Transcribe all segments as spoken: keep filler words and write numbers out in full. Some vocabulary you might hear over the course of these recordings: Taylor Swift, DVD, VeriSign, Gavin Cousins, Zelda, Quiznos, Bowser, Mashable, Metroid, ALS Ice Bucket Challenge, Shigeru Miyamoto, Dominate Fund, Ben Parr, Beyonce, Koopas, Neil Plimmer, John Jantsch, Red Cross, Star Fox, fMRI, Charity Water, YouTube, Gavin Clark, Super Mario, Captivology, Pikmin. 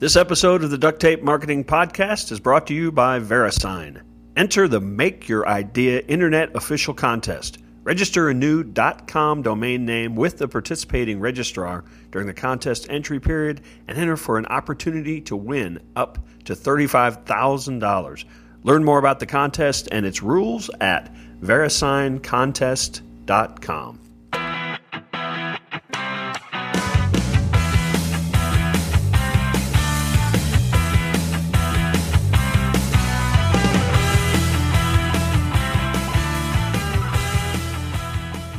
This episode of the Duct Tape Marketing Podcast is brought to you by VeriSign. Enter the Make Your Idea Internet Official Contest. Register a new .com domain name with the participating registrar during the contest entry period and enter for an opportunity to win up to thirty-five thousand dollars. Learn more about the contest and its rules at verisign contest dot com.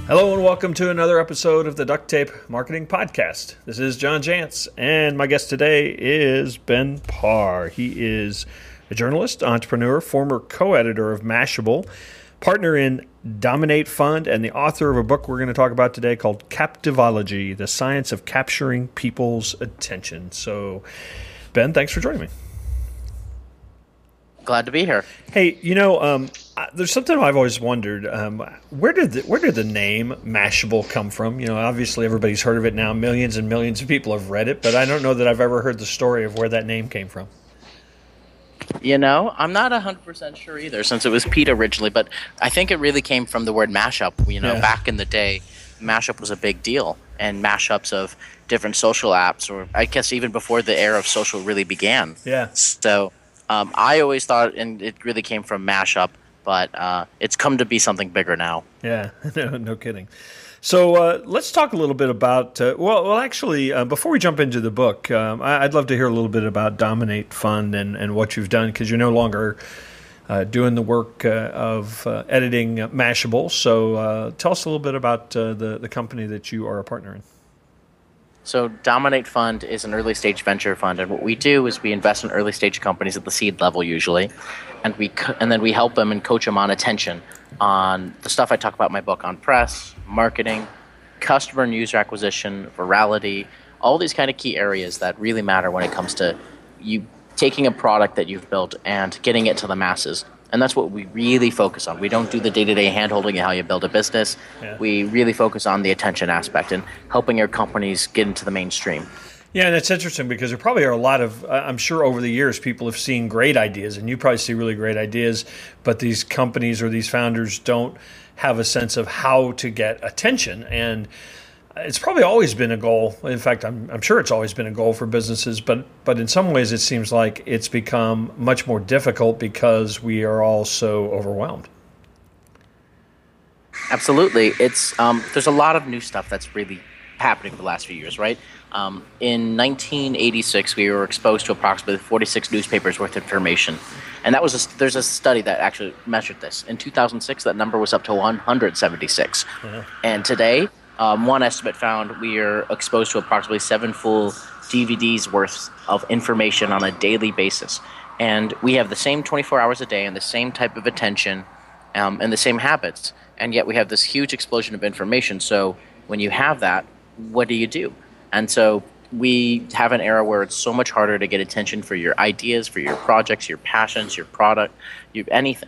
Hello and welcome to another episode of the Duct Tape Marketing Podcast. This is John Jantsch, and my guest today is Ben Parr. He is a journalist, entrepreneur, former co-editor of Mashable, partner in Dominate Fund, and the author of a book we're going to talk about today called Captivology, The Science of Capturing People's Attention. So, Ben, thanks for joining me. Glad to be here. Hey, you know, um, there's something I've always wondered. Um, where did the, where did the name Mashable come from? You know, obviously everybody's heard of it now. Millions and millions of people have read it, but I don't know that I've ever heard the story of where that name came from. You know, I'm not one hundred percent sure either, since it was Pete originally, but I think it really came from the word mashup. You know, yeah. Back in the day, mashup was a big deal, and mashups of different social apps, or I guess even before the era of social really began. Yeah. So... Um, I always thought, and it really came from mashup, but uh, it's come to be something bigger now. Yeah, no, no kidding. So uh, let's talk a little bit about, uh, well, well, actually, uh, before we jump into the book, um, I, I'd love to hear a little bit about Dominate Fund and, and what you've done, because you're no longer uh, doing the work uh, of uh, editing Mashable. So uh, tell us a little bit about uh, the, the company that you are a partner in. So Dominate Fund is an early-stage venture fund, and what we do is we invest in early-stage companies at the seed level usually, and we co- and then we help them and coach them on attention, on the stuff I talk about in my book on press, marketing, customer and user acquisition, virality, all these kind of key areas that really matter when it comes to you taking a product that you've built and getting it to the masses. And that's what we really focus on. We don't do the day-to-day hand-holding of how you build a business. Yeah. We really focus on the attention aspect and helping your companies get into the mainstream. Yeah, and it's interesting because there probably are a lot of, I'm sure over the years people have seen great ideas, and you probably see really great ideas, but these companies or these founders don't have a sense of how to get attention. And it's probably always been a goal. In fact, I'm, I'm sure it's always been a goal for businesses, but but in some ways it seems like it's become much more difficult because we are all so overwhelmed. Absolutely. It's um, there's a lot of new stuff that's really happening for the last few years, right? Um, in nineteen eighty-six, we were exposed to approximately forty-six newspapers worth of information. And that was a, there's a study that actually measured this. In two thousand six, that number was up to one hundred seventy-six. Yeah. And today... Um, one estimate found we are exposed to approximately seven full D V Ds worth of information on a daily basis. And we have the same twenty-four hours a day and the same type of attention um, and the same habits. And yet we have this huge explosion of information. So when you have that, what do you do? And so we have an era where it's so much harder to get attention for your ideas, for your projects, your passions, your product, your anything.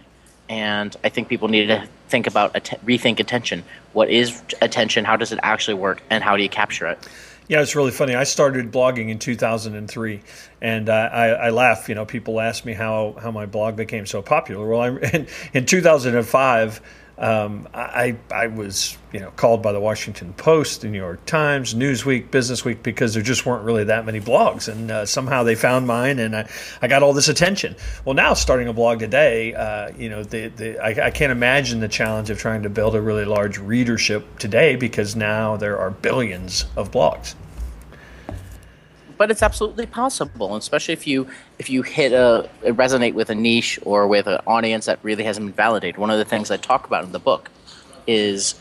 And I think people need to think about, att- rethink attention. What is attention? How does it actually work? And how do you capture it? Yeah, it's really funny. I started blogging in two thousand three, and uh, I, I laugh. You know, people ask me how, how my blog became so popular. Well, I'm, in, in two thousand five, um, I I was you know called by the Washington Post, the New York Times, Newsweek, Businessweek, because there just weren't really that many blogs, and uh, somehow they found mine, and I, I got all this attention. Well, now starting a blog today, uh, you know, the, the I, I can't imagine the challenge of trying to build a really large readership today because now there are billions of blogs. But it's absolutely possible, especially if you if you hit a resonate with a niche or with an audience that really hasn't been validated. One of the things I talk about in the book is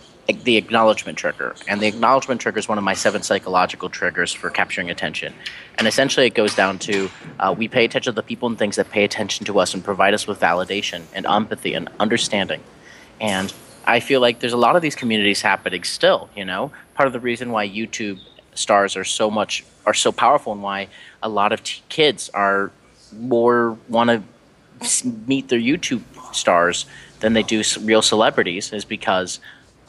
the acknowledgement trigger, and the acknowledgement trigger is one of my seven psychological triggers for capturing attention. And essentially, it goes down to uh, we pay attention to the people and things that pay attention to us and provide us with validation and empathy and understanding. And I feel like there's a lot of these communities happening still. You know, part of the reason why YouTube stars are so much are so powerful, and why a lot of t- kids are more want to meet their YouTube stars than they do real celebrities, is because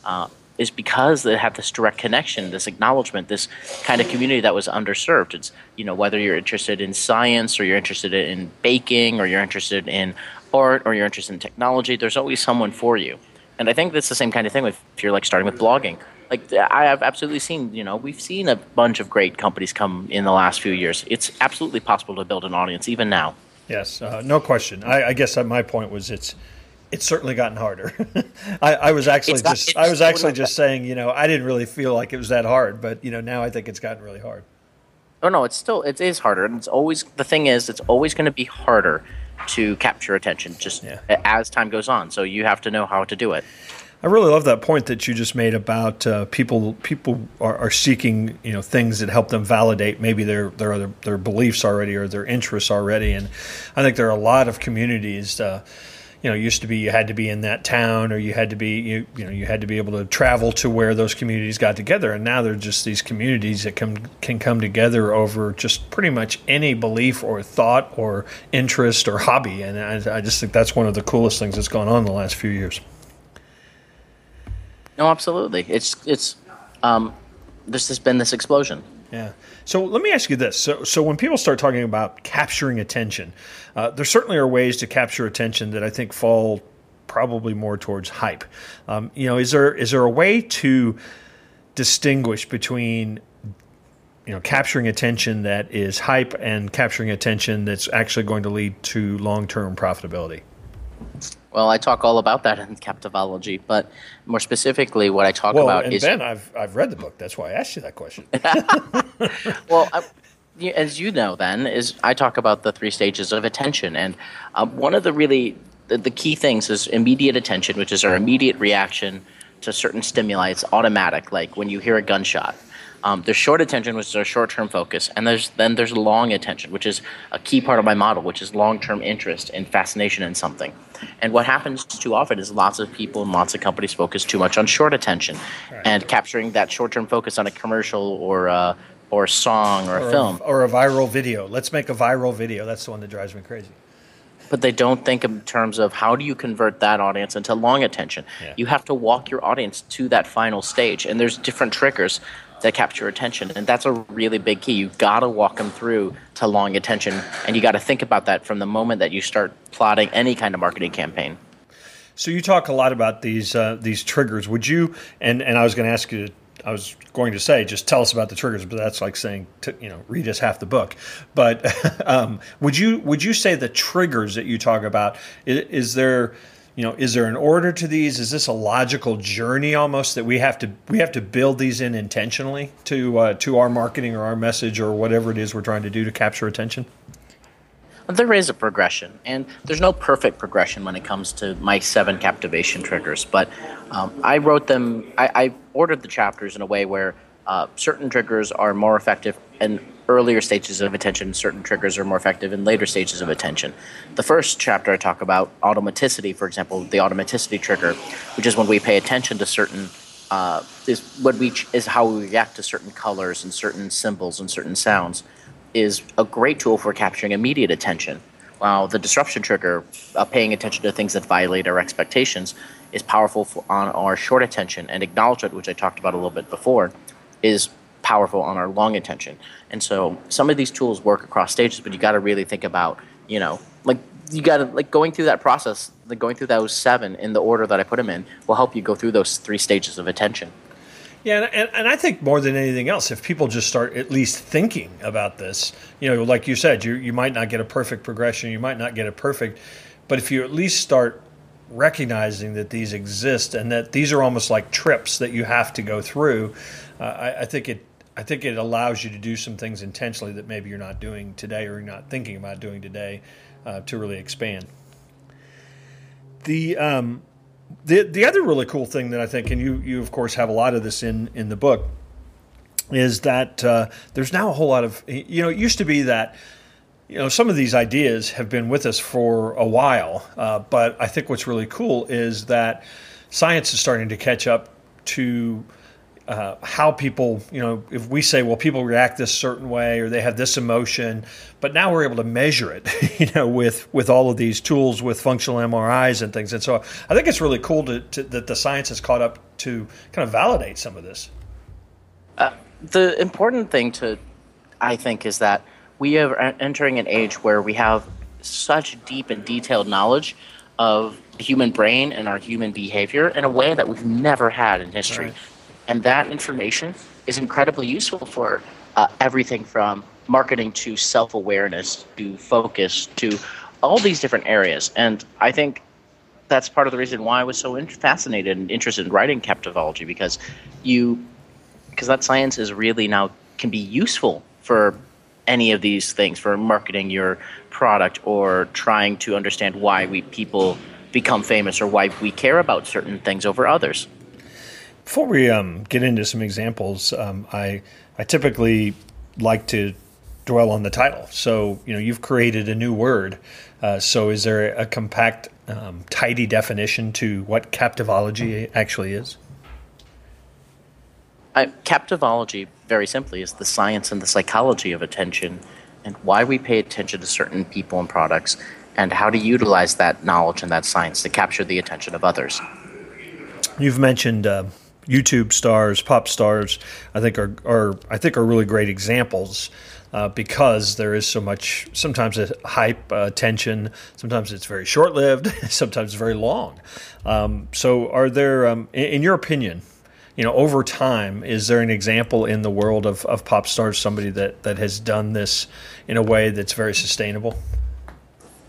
uh, is because they have this direct connection, this acknowledgement, this kind of community that was underserved. It's, you know, whether you're interested in science or you're interested in baking or you're interested in art or you're interested in technology, there's always someone for you. And I think that's the same kind of thing with, if you're like starting with blogging. Like I have absolutely seen, you know, we've seen a bunch of great companies come in the last few years. It's absolutely possible to build an audience even now. Yes, uh, no question. I, I guess that my point was it's it's certainly gotten harder. I, I was actually not, just I was actually just saying, you know, I didn't really feel like it was that hard, but you know, now I think it's gotten really hard. Oh no, it's still it is harder, and it's always the thing is it's always going to be harder to capture attention just yeah. as time goes on. So you have to know how to do it. I really love that point that you just made about uh, people. People are, are seeking, you know, things that help them validate maybe their their other, their beliefs already or their interests already. And I think there are a lot of communities. Uh, you know, used to be you had to be in that town, or you had to be you you know you had to be able to travel to where those communities got together. And now they're just these communities that can can come together over just pretty much any belief or thought or interest or hobby. And I, I just think that's one of the coolest things that's gone on in the last few years. No, absolutely. It's it's um, there's just been this explosion. Yeah. So let me ask you this. So so when people start talking about capturing attention, uh, there certainly are ways to capture attention that I think fall probably more towards hype. Um, you know, is there is there a way to distinguish between, you know, capturing attention that is hype and capturing attention that's actually going to lead to long-term profitability? Well, I talk all about that in Captivology, but more specifically, what I talk well, about and is Ben. I've I've read the book. That's why I asked you that question. Well, I, as you know, then is I talk about the three stages of attention, and uh, one of the really the, the key things is immediate attention, which is our immediate reaction to certain stimuli. It's automatic, like when you hear a gunshot. Um, there's short attention, which is our short-term focus, and there's then there's long attention, which is a key part of my model, which is long-term interest and fascination in something. And what happens too often is lots of people and lots of companies focus too much on short attention, right. And capturing that short-term focus on a commercial or a, or a song or, or a film. A, or a viral video. Let's make a viral video. That's the one that drives me crazy. But they don't think in terms of how do you convert that audience into long attention. Yeah. You have to walk your audience to that final stage, and there's different triggers that capture attention, and that's a really big key. You've got to walk them through to long attention, and you got to think about that from the moment that you start plotting any kind of marketing campaign. So you talk a lot about these uh, these triggers. Would you? And and I was going to ask you. I was going to say just tell us about the triggers, but that's like saying to, you know, read us half the book. But um, would you would you say the triggers that you talk about is, is there? You know, is there an order to these? Is this a logical journey almost that we have to we have to build these in intentionally to uh, to our marketing or our message or whatever it is we're trying to do to capture attention? There is a progression, and there's no perfect progression when it comes to my seven captivation triggers. But um, I wrote them. I, I ordered the chapters in a way where uh, certain triggers are more effective and earlier stages of attention, certain triggers are more effective in later stages of attention. The first chapter I talk about automaticity, for example, the automaticity trigger, which is when we pay attention to certain uh, is what we ch- is how we react to certain colors and certain symbols and certain sounds, is a great tool for capturing immediate attention. While the disruption trigger, uh, paying attention to things that violate our expectations, is powerful for, on our short attention, and acknowledgement, which I talked about a little bit before, is powerful on our long attention. And so some of these tools work across stages, but you got to really think about, you know, like you got to like going through that process, like going through those seven in the order that I put them in will help you go through those three stages of attention. Yeah, and, and I think more than anything else, if people just start at least thinking about this, you know, like you said, you you might not get a perfect progression, you might not get a perfect, but if you at least start recognizing that these exist and that these are almost like trips that you have to go through, uh, I, I think it. I think it allows you to do some things intentionally that maybe you're not doing today or you're not thinking about doing today uh, to really expand. The um, the the other really cool thing that I think, and you, you of course have a lot of this in, in the book, is that uh, there's now a whole lot of, you know, it used to be that, you know, some of these ideas have been with us for a while, uh, but I think what's really cool is that science is starting to catch up to uh, how people, you know, if we say, well, people react this certain way or they have this emotion, but now we're able to measure it, you know, with, with all of these tools, with functional M R Is and things. And so I think it's really cool to, to, that the science has caught up to kind of validate some of this. Uh, the important thing to, I think, is that we are entering an age where we have such deep and detailed knowledge of the human brain and our human behavior in a way that we've never had in history. Right. And that information is incredibly useful for uh, everything from marketing to self-awareness to focus to all these different areas. And I think that's part of the reason why I was so in- fascinated and interested in writing Captivology, because you, because that science is really now can be useful for any of these things, for marketing your product or trying to understand why we people become famous or why we care about certain things over others. Before we um, get into some examples, um, I I typically like to dwell on the title. So, you know, you've created a new word. Uh, so is there a compact, um, tidy definition to what Captivology actually is? I, Captivology, very simply, is the science and the psychology of attention and why we pay attention to certain people and products and how to utilize that knowledge and that science to capture the attention of others. You've mentioned... Uh, YouTube stars, pop stars, I think are, are I think are really great examples uh, because there is so much. Sometimes it's hype, uh, attention. Sometimes it's very short lived. Sometimes very long. Um, so, are there, um, in, in your opinion, you know, over time, is there an example in the world of, of pop stars, somebody that that has done this in a way that's very sustainable?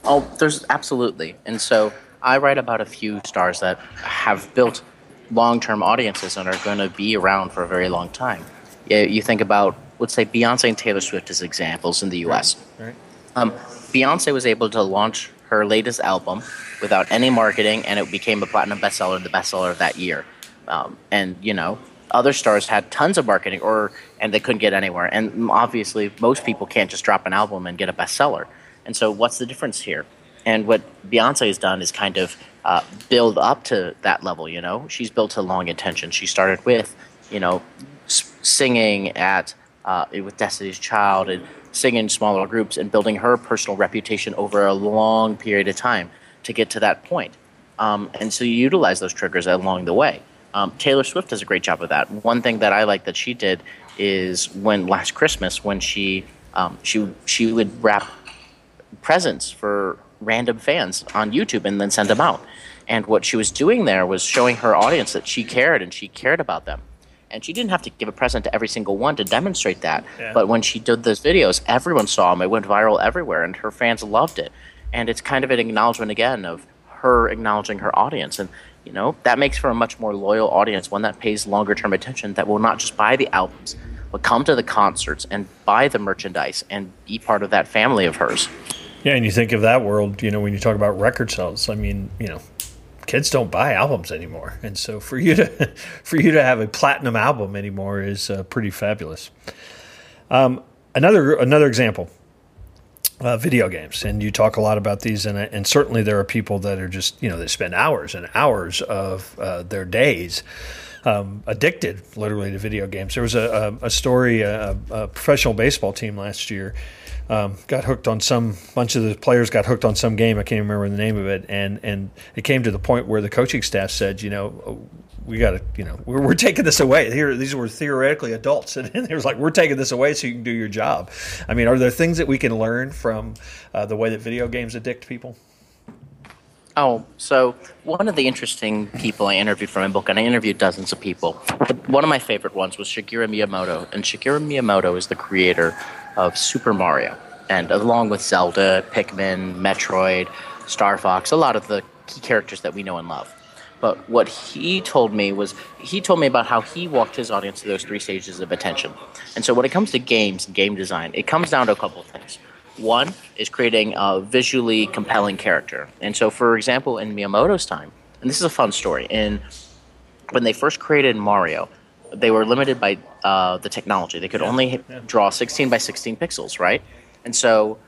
Oh, there's absolutely, and so I write about a few stars that have built long-term audiences and are going to be around for a very long time. You think about, let's say, Beyonce and Taylor Swift as examples in the U S. Right, right. Um, Beyonce was able to launch her latest album without any marketing, and it became a platinum bestseller and the bestseller of that year. Um, and, you know, other stars had tons of marketing, or and they couldn't get anywhere. And obviously, most people can't just drop an album and get a bestseller. And so what's the difference here? And what Beyonce has done is kind of uh, build up to that level, you know. She's built to long attention. She started with, you know, s- singing at uh, with Destiny's Child and singing in smaller groups and building her personal reputation over a long period of time to get to that point. Um, and so you utilize those triggers along the way. Um, Taylor Swift does a great job of that. One thing that I like that she did is when last Christmas when she um, she she would wrap presents for random fans on YouTube and then send them out. And what she was doing there was showing her audience that she cared and she cared about them. And she didn't have to give a present to every single one to demonstrate that. Yeah. But when she did those videos, everyone saw them. It went viral everywhere and her fans loved it. And it's kind of an acknowledgement again of her acknowledging her audience. And, you know, that makes for a much more loyal audience, one that pays longer term attention, that will not just buy the albums, but come to the concerts and buy the merchandise and be part of that family of hers. Yeah, and you think of that world, you know, when you talk about record sales, I mean, you know, kids don't buy albums anymore. And so for you to for you to have a platinum album anymore is uh, pretty fabulous. Um, another another example, uh, video games. And you talk a lot about these, and, and certainly there are people that are just, you know, they spend hours and hours of uh, their days um, addicted literally to video games. There was a, a, a story, a, a professional baseball team last year, Um, got hooked on some bunch of the players got hooked on some game. I can't even remember the name of it, and and it came to the point where the coaching staff said, you know, we got to, you know, we're, we're taking this away. Here, these were theoretically adults, and, and they was like, we're taking this away so you can do your job. I mean, are there things that we can learn from uh, the way that video games addict people? Oh, so one of the interesting people I interviewed for my book, and I interviewed dozens of people, but one of my favorite ones was Shigeru Miyamoto, and Shigeru Miyamoto is the creator of Super Mario, and along with Zelda, Pikmin, Metroid, Star Fox, a lot of the key characters that we know and love. But what he told me was, he told me about how he walked his audience through those three stages of attention. And so when it comes to games and game design, it comes down to a couple of things. One is creating a visually compelling character. And so, for example, in Miyamoto's time, and this is a fun story, in when they first created Mario, they were limited by uh, the technology. They could yeah, only yeah. draw sixteen by sixteen pixels, right? And so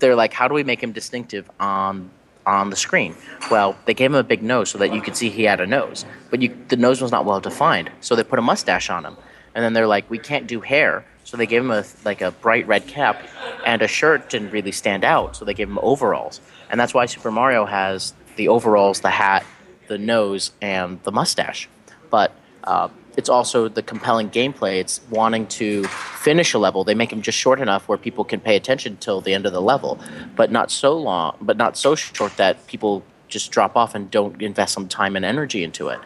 they're like, how do we make him distinctive on on the screen. Well, they gave him a big nose so that you could see he had a nose, but you, the nose was not well defined, so they put a mustache on him. And then they're like, we can't do hair, so they gave him a like a bright red cap, and a shirt didn't really stand out, so they gave him overalls. And that's why Super Mario has the overalls, the hat, the nose, and the mustache. But uh, it's also the compelling gameplay. It's wanting to finish a level. They make him just short enough where people can pay attention till the end of the level, but not so long, but not so short that people just drop off and don't invest some time and energy into it.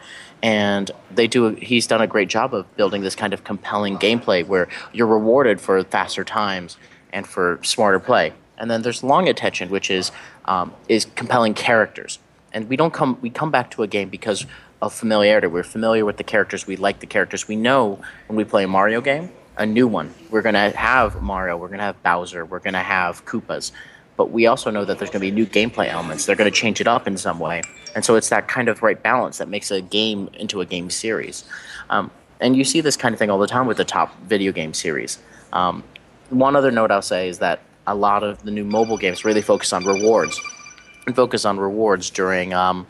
And they do. He's done a great job of building this kind of compelling gameplay where you're rewarded for faster times and for smarter play. And then there's long attention, which is um, is compelling characters. And we don't come we come back to a game because of familiarity. We're familiar with the characters. We like the characters. We know when we play a Mario game, a new one, we're going to have Mario. We're going to have Bowser. We're going to have Koopas. But we also know that there's going to be new gameplay elements. They're going to change it up in some way. And so it's that kind of right balance that makes a game into a game series. Um, and you see this kind of thing all the time with the top video game series. Um, one other note I'll say is that a lot of the new mobile games really focus on rewards and focus on rewards during um,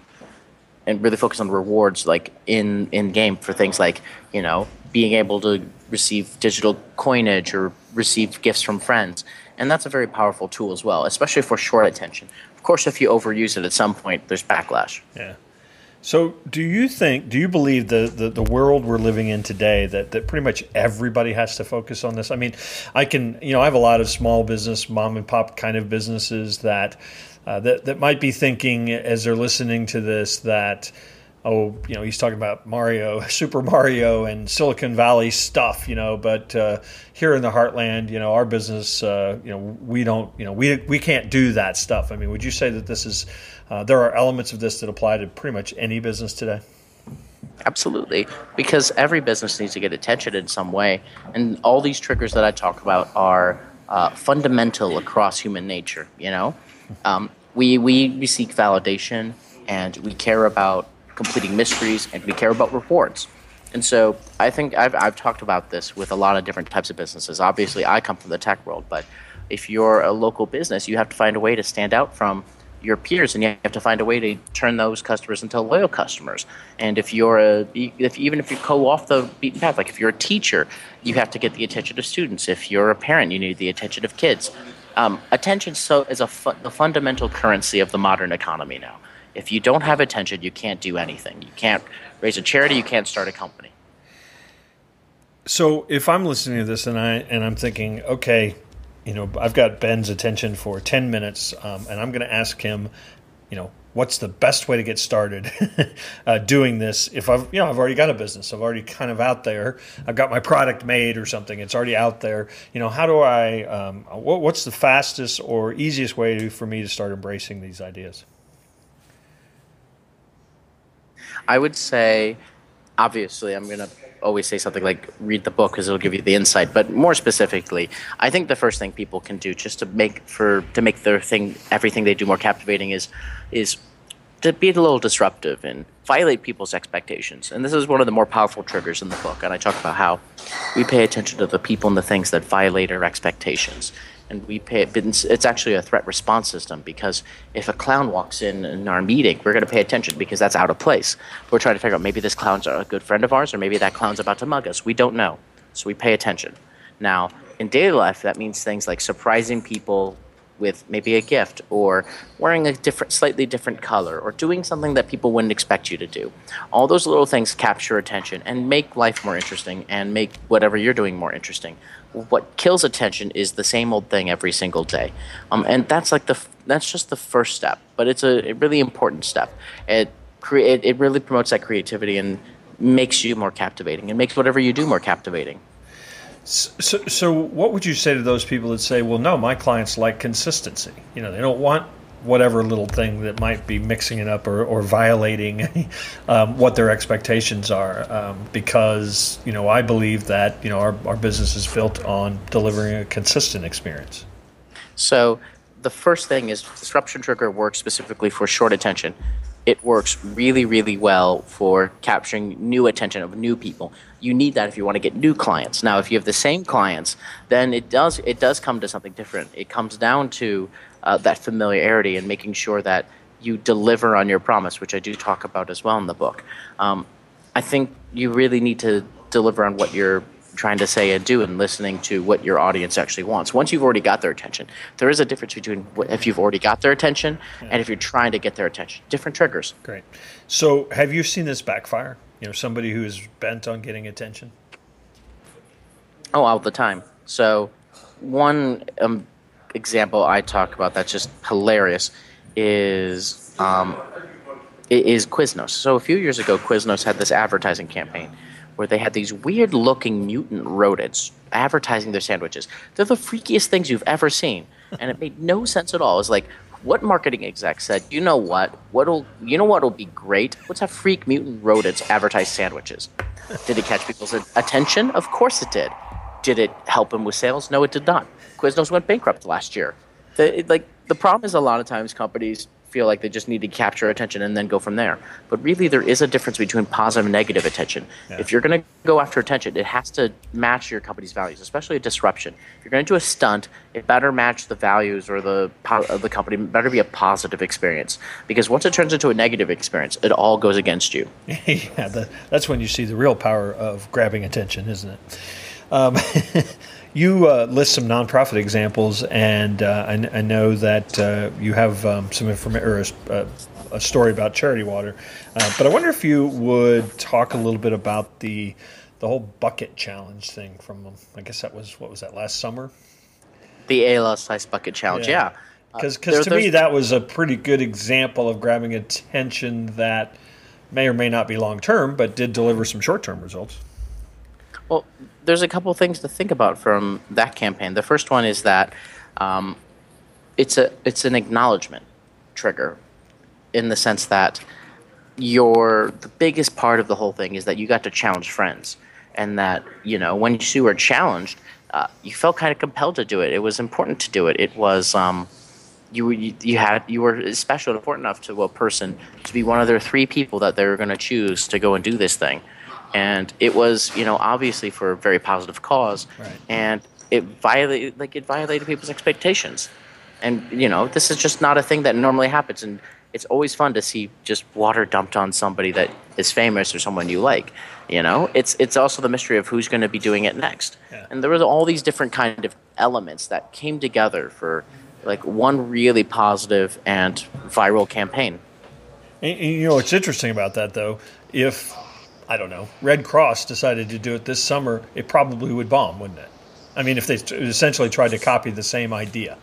and really focus on rewards like in, in game for things like, you know, being able to receive digital coinage or receive gifts from friends. And that's a very powerful tool as well, especially for short attention. Of course, if you overuse it at some point, there's backlash. Yeah. So do you think, do you believe the, the, the world we're living in today that, that pretty much everybody has to focus on this? I mean, I can, you know, I have a lot of small business, mom and pop kind of businesses that uh, that, that might be thinking as they're listening to this that, oh, you know, he's talking about Mario, Super Mario and Silicon Valley stuff, you know, but uh, here in the heartland, you know, our business, uh, you know, we don't, you know, we we can't do that stuff. I mean, would you say that this is, uh, there are elements of this that apply to pretty much any business today? Absolutely, because every business needs to get attention in some way. And all these triggers that I talk about are uh, fundamental across human nature, you know. Um, we, we, we seek validation and we care about completing mysteries, and we care about rewards. And so I think I've, I've talked about this with a lot of different types of businesses. Obviously, I come from the tech world, but if you're a local business, you have to find a way to stand out from your peers, and you have to find a way to turn those customers into loyal customers. And if you're a, if even if you go off the beaten path, like if you're a teacher, you have to get the attention of students. If you're a parent, you need the attention of kids. Um, attention so is a fu- the fundamental currency of the modern economy now. If you don't have attention, you can't do anything. You can't raise a charity. You can't start a company. So if I'm listening to this and I and I'm thinking, okay, you know, I've got Ben's attention for ten minutes, um, and I'm going to ask him, you know, what's the best way to get started uh, doing this? If I've, you know, I've already got a business, I've already kind of out there. I've got my product made or something. It's already out there. You know, how do I? Um, what, what's the fastest or easiest way to, for me to start embracing these ideas? I would say, obviously, I'm going to always say something like read the book because it'll give you the insight. But more specifically, I think the first thing people can do just to make for to make their thing, everything they do more captivating is is to be a little disruptive and violate people's expectations. And this is one of the more powerful triggers in the book. And I talk about how we pay attention to the people and the things that violate our expectations. And we pay it's actually a threat response system because if a clown walks in in our meeting, we're going to pay attention because that's out of place. We're trying to figure out maybe this clown's a good friend of ours or maybe that clown's about to mug us. We don't know. So we pay attention. Now, in daily life, that means things like surprising people with maybe a gift or wearing a different, slightly different color or doing something that people wouldn't expect you to do. All those little things capture attention and make life more interesting and make whatever you're doing more interesting. What kills attention is the same old thing every single day. Um, and that's like the that's just the first step, but it's a, a really important step. It, cre- it, it really promotes that creativity and makes you more captivating and makes whatever you do more captivating. So, so what would you say to those people that say, well, no, my clients like consistency. You know, they don't want whatever little thing that might be mixing it up or, or violating um, what their expectations are um, because, you know, I believe that, you know, our, our business is built on delivering a consistent experience. So the first thing is disruption trigger works specifically for short attention. It works really, really well for capturing new attention of new people. You need that if you want to get new clients. Now, if you have the same clients, then it does it does come to something different. It comes down to uh, that familiarity and making sure that you deliver on your promise, which I do talk about as well in the book. Um, I think you really need to deliver on what you're trying to say and do, and listening to what your audience actually wants. Once you've already got their attention, there is a difference between if you've already got their attention yeah. and if you're trying to get their attention. Different triggers. Great. So have you seen this backfire? You know, somebody who is bent on getting attention? Oh, all the time. So one um, example I talk about that's just hilarious is um, is Quiznos. So a few years ago, Quiznos had this advertising campaign where they had these weird-looking mutant rodents advertising their sandwiches. They're the freakiest things you've ever seen, and it made no sense at all. It was like, what marketing exec said, you know what, what'll, you know what'll be great? Let's have freak mutant rodents advertise sandwiches. Did it catch people's attention? Of course it did. Did it help them with sales? No, it did not. Quiznos went bankrupt last year. The, it, like, the problem is a lot of times companies feel like they just need to capture attention and then go from there. But really, there is a difference between positive and negative attention. Yeah. If you're going to go after attention, it has to match your company's values, especially a disruption. If you're going to do a stunt, it better match the values or the of the company. It better be a positive experience, because once it turns into a negative experience, it all goes against you. yeah, the, that's when you see the real power of grabbing attention, isn't it? Um, You uh, list some nonprofit examples, and uh, I, I know that uh, you have um, some information or a, uh, a story about Charity Water. Uh, but I wonder if you would talk a little bit about the the whole bucket challenge thing from, um, I guess that was, what was that, last summer? The A L S Ice Bucket Challenge, yeah. Because yeah. uh, to me that was a pretty good example of grabbing attention that may or may not be long-term, but did deliver some short-term results. Well, there's a couple things to think about from that campaign. The first one is that um, it's a it's an acknowledgement trigger, in the sense that your the biggest part of the whole thing is that you got to challenge friends, and that, you know, when you were challenged, uh, you felt kind of compelled to do it. It was important to do it. It was um, you you you had you were special and important enough to a person to be one of their three people that they were going to choose to go and do this thing. And it was, you know, obviously for a very positive cause, right. and it violated, like it violated people's expectations. And, you know, this is just not a thing that normally happens. And it's always fun to see just water dumped on somebody that is famous or someone you like. You know, it's it's also the mystery of who's going to be doing it next. Yeah. And there was all these different kind of elements that came together for like one really positive and viral campaign. And, and you know, what's interesting about that though, if I don't know, Red Cross decided to do it this summer, it probably would bomb, wouldn't it? I mean, if they essentially tried to copy the same idea.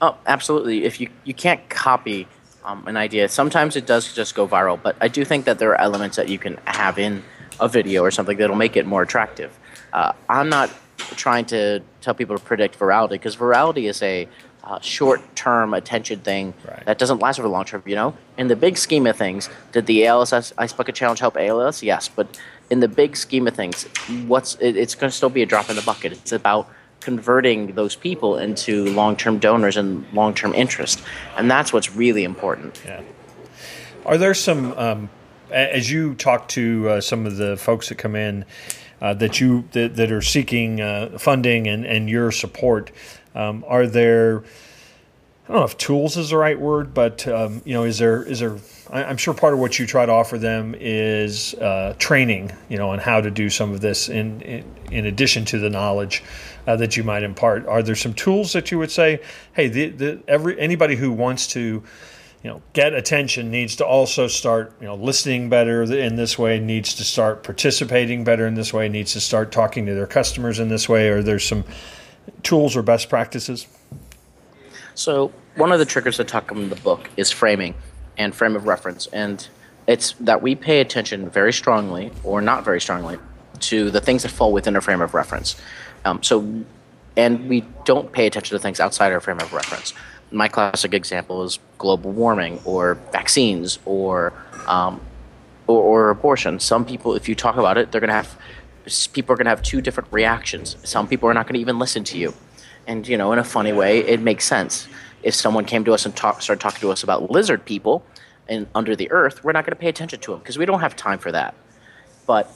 Oh, absolutely. If you, you can't copy um, an idea, sometimes it does just go viral, but I do think that there are elements that you can have in a video or something that'll make it more attractive. Uh, I'm not trying to tell people to predict virality, because virality is a Uh, short-term attention thing right. that doesn't last over long-term, you know? In the big scheme of things, did the A L S Ice Bucket Challenge help A L S? Yes, but in the big scheme of things, what's it, it's going to still be a drop in the bucket. It's about converting those people into long-term donors and long-term interest, and that's what's really important. Yeah. Are there some, um, as you talk to uh, some of the folks that come in uh, that, you, that, that are seeking uh, funding and, and your support, Um, are there, I don't know if tools is the right word, but, um, you know, is there, is there, I, I'm sure part of what you try to offer them is uh, training, you know, on how to do some of this in, in, in addition to the knowledge uh, that you might impart. Are there some tools that you would say, hey, the, the, every anybody who wants to, you know, get attention needs to also start, you know, listening better in this way, needs to start participating better in this way, needs to start talking to their customers in this way, or there's some tools or best practices? So one of the triggers that talk in the book is framing and frame of reference. And it's that we pay attention very strongly or not very strongly to the things that fall within a frame of reference. Um, so, and we don't pay attention to things outside our frame of reference. My classic example is global warming or vaccines or, um, or, or abortion. Some people, if you talk about it, they're going to have people are going to have two different reactions. Some people are not going to even listen to you. And, you know, in a funny way, it makes sense. If someone came to us and talk, started talking to us about lizard people and under the earth, we're not going to pay attention to them because we don't have time for that. But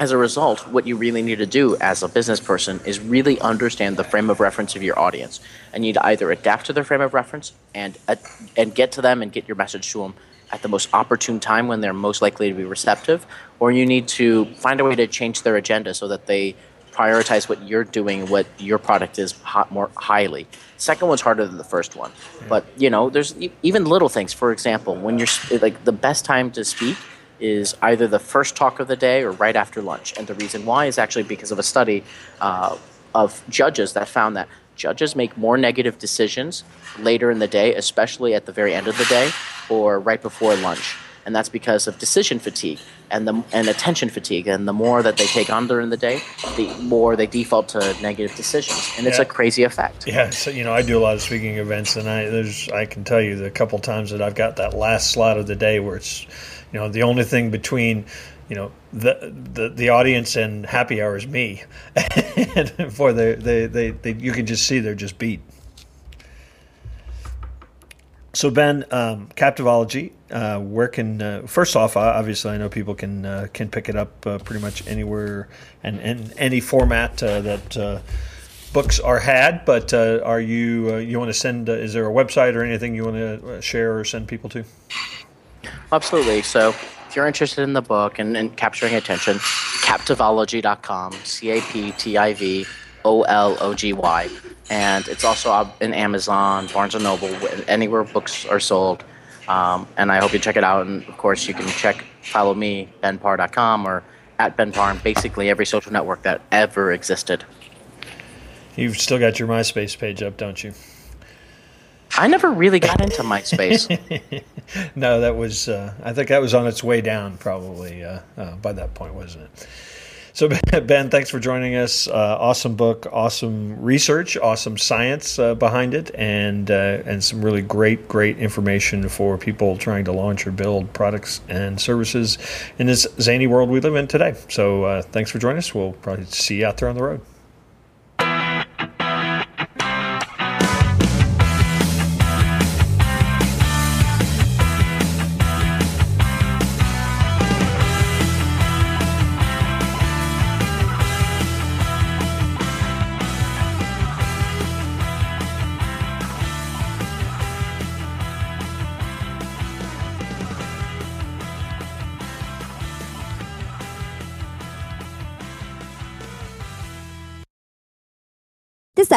As a result, what you really need to do as a business person is really understand the frame of reference of your audience. And you need to either adapt to their frame of reference and uh, and get to them and get your message to them at the most opportune time when they're most likely to be receptive, or you need to find a way to change their agenda so that they prioritize what you're doing, what your product is hot more highly. Second one's harder than the first one. But, you know, there's e- even little things. For example, when you're like the best time to speak is either the first talk of the day or right after lunch. And the reason why is actually because of a study uh, of judges that found that judges make more negative decisions later in the day, especially at the very end of the day or right before lunch. And that's because of decision fatigue and the and attention fatigue. And the more that they take on during the day, the more they default to negative decisions. And it's yeah. a crazy effect. Yeah. So, you know, I do a lot of speaking events, and I there's I can tell you the couple times that I've got that last slot of the day where it's, you know, the only thing between, you know, the the, the audience and happy hour is me. And boy, they, they, they, they, you can just see they're just beat. So, Ben, um, Captivology, uh, where can uh, – first off, obviously I know people can uh, can pick it up uh, pretty much anywhere and, and any format uh, that uh, books are had. But uh, are you uh, – you want to send uh, – is there a website or anything you want to share or send people to? Absolutely. So if you're interested in the book and, and capturing attention, captivology dot com, C A P T I V O L O G Y. And it's also in Amazon, Barnes and Noble, anywhere books are sold. Um, and I hope you check it out. And, of course, you can check, follow me, ben parr dot com, or at Ben Parr, and basically every social network that ever existed. You've still got your MySpace page up, don't you? I never really got into MySpace. No, that was uh, – I think that was on its way down probably uh, uh, by that point, wasn't it? So, Ben, thanks for joining us. Uh, awesome book, awesome research, awesome science uh, behind it, and uh, and some really great, great information for people trying to launch or build products and services in this zany world we live in today. So uh, thanks for joining us. We'll probably see you out there on the road. This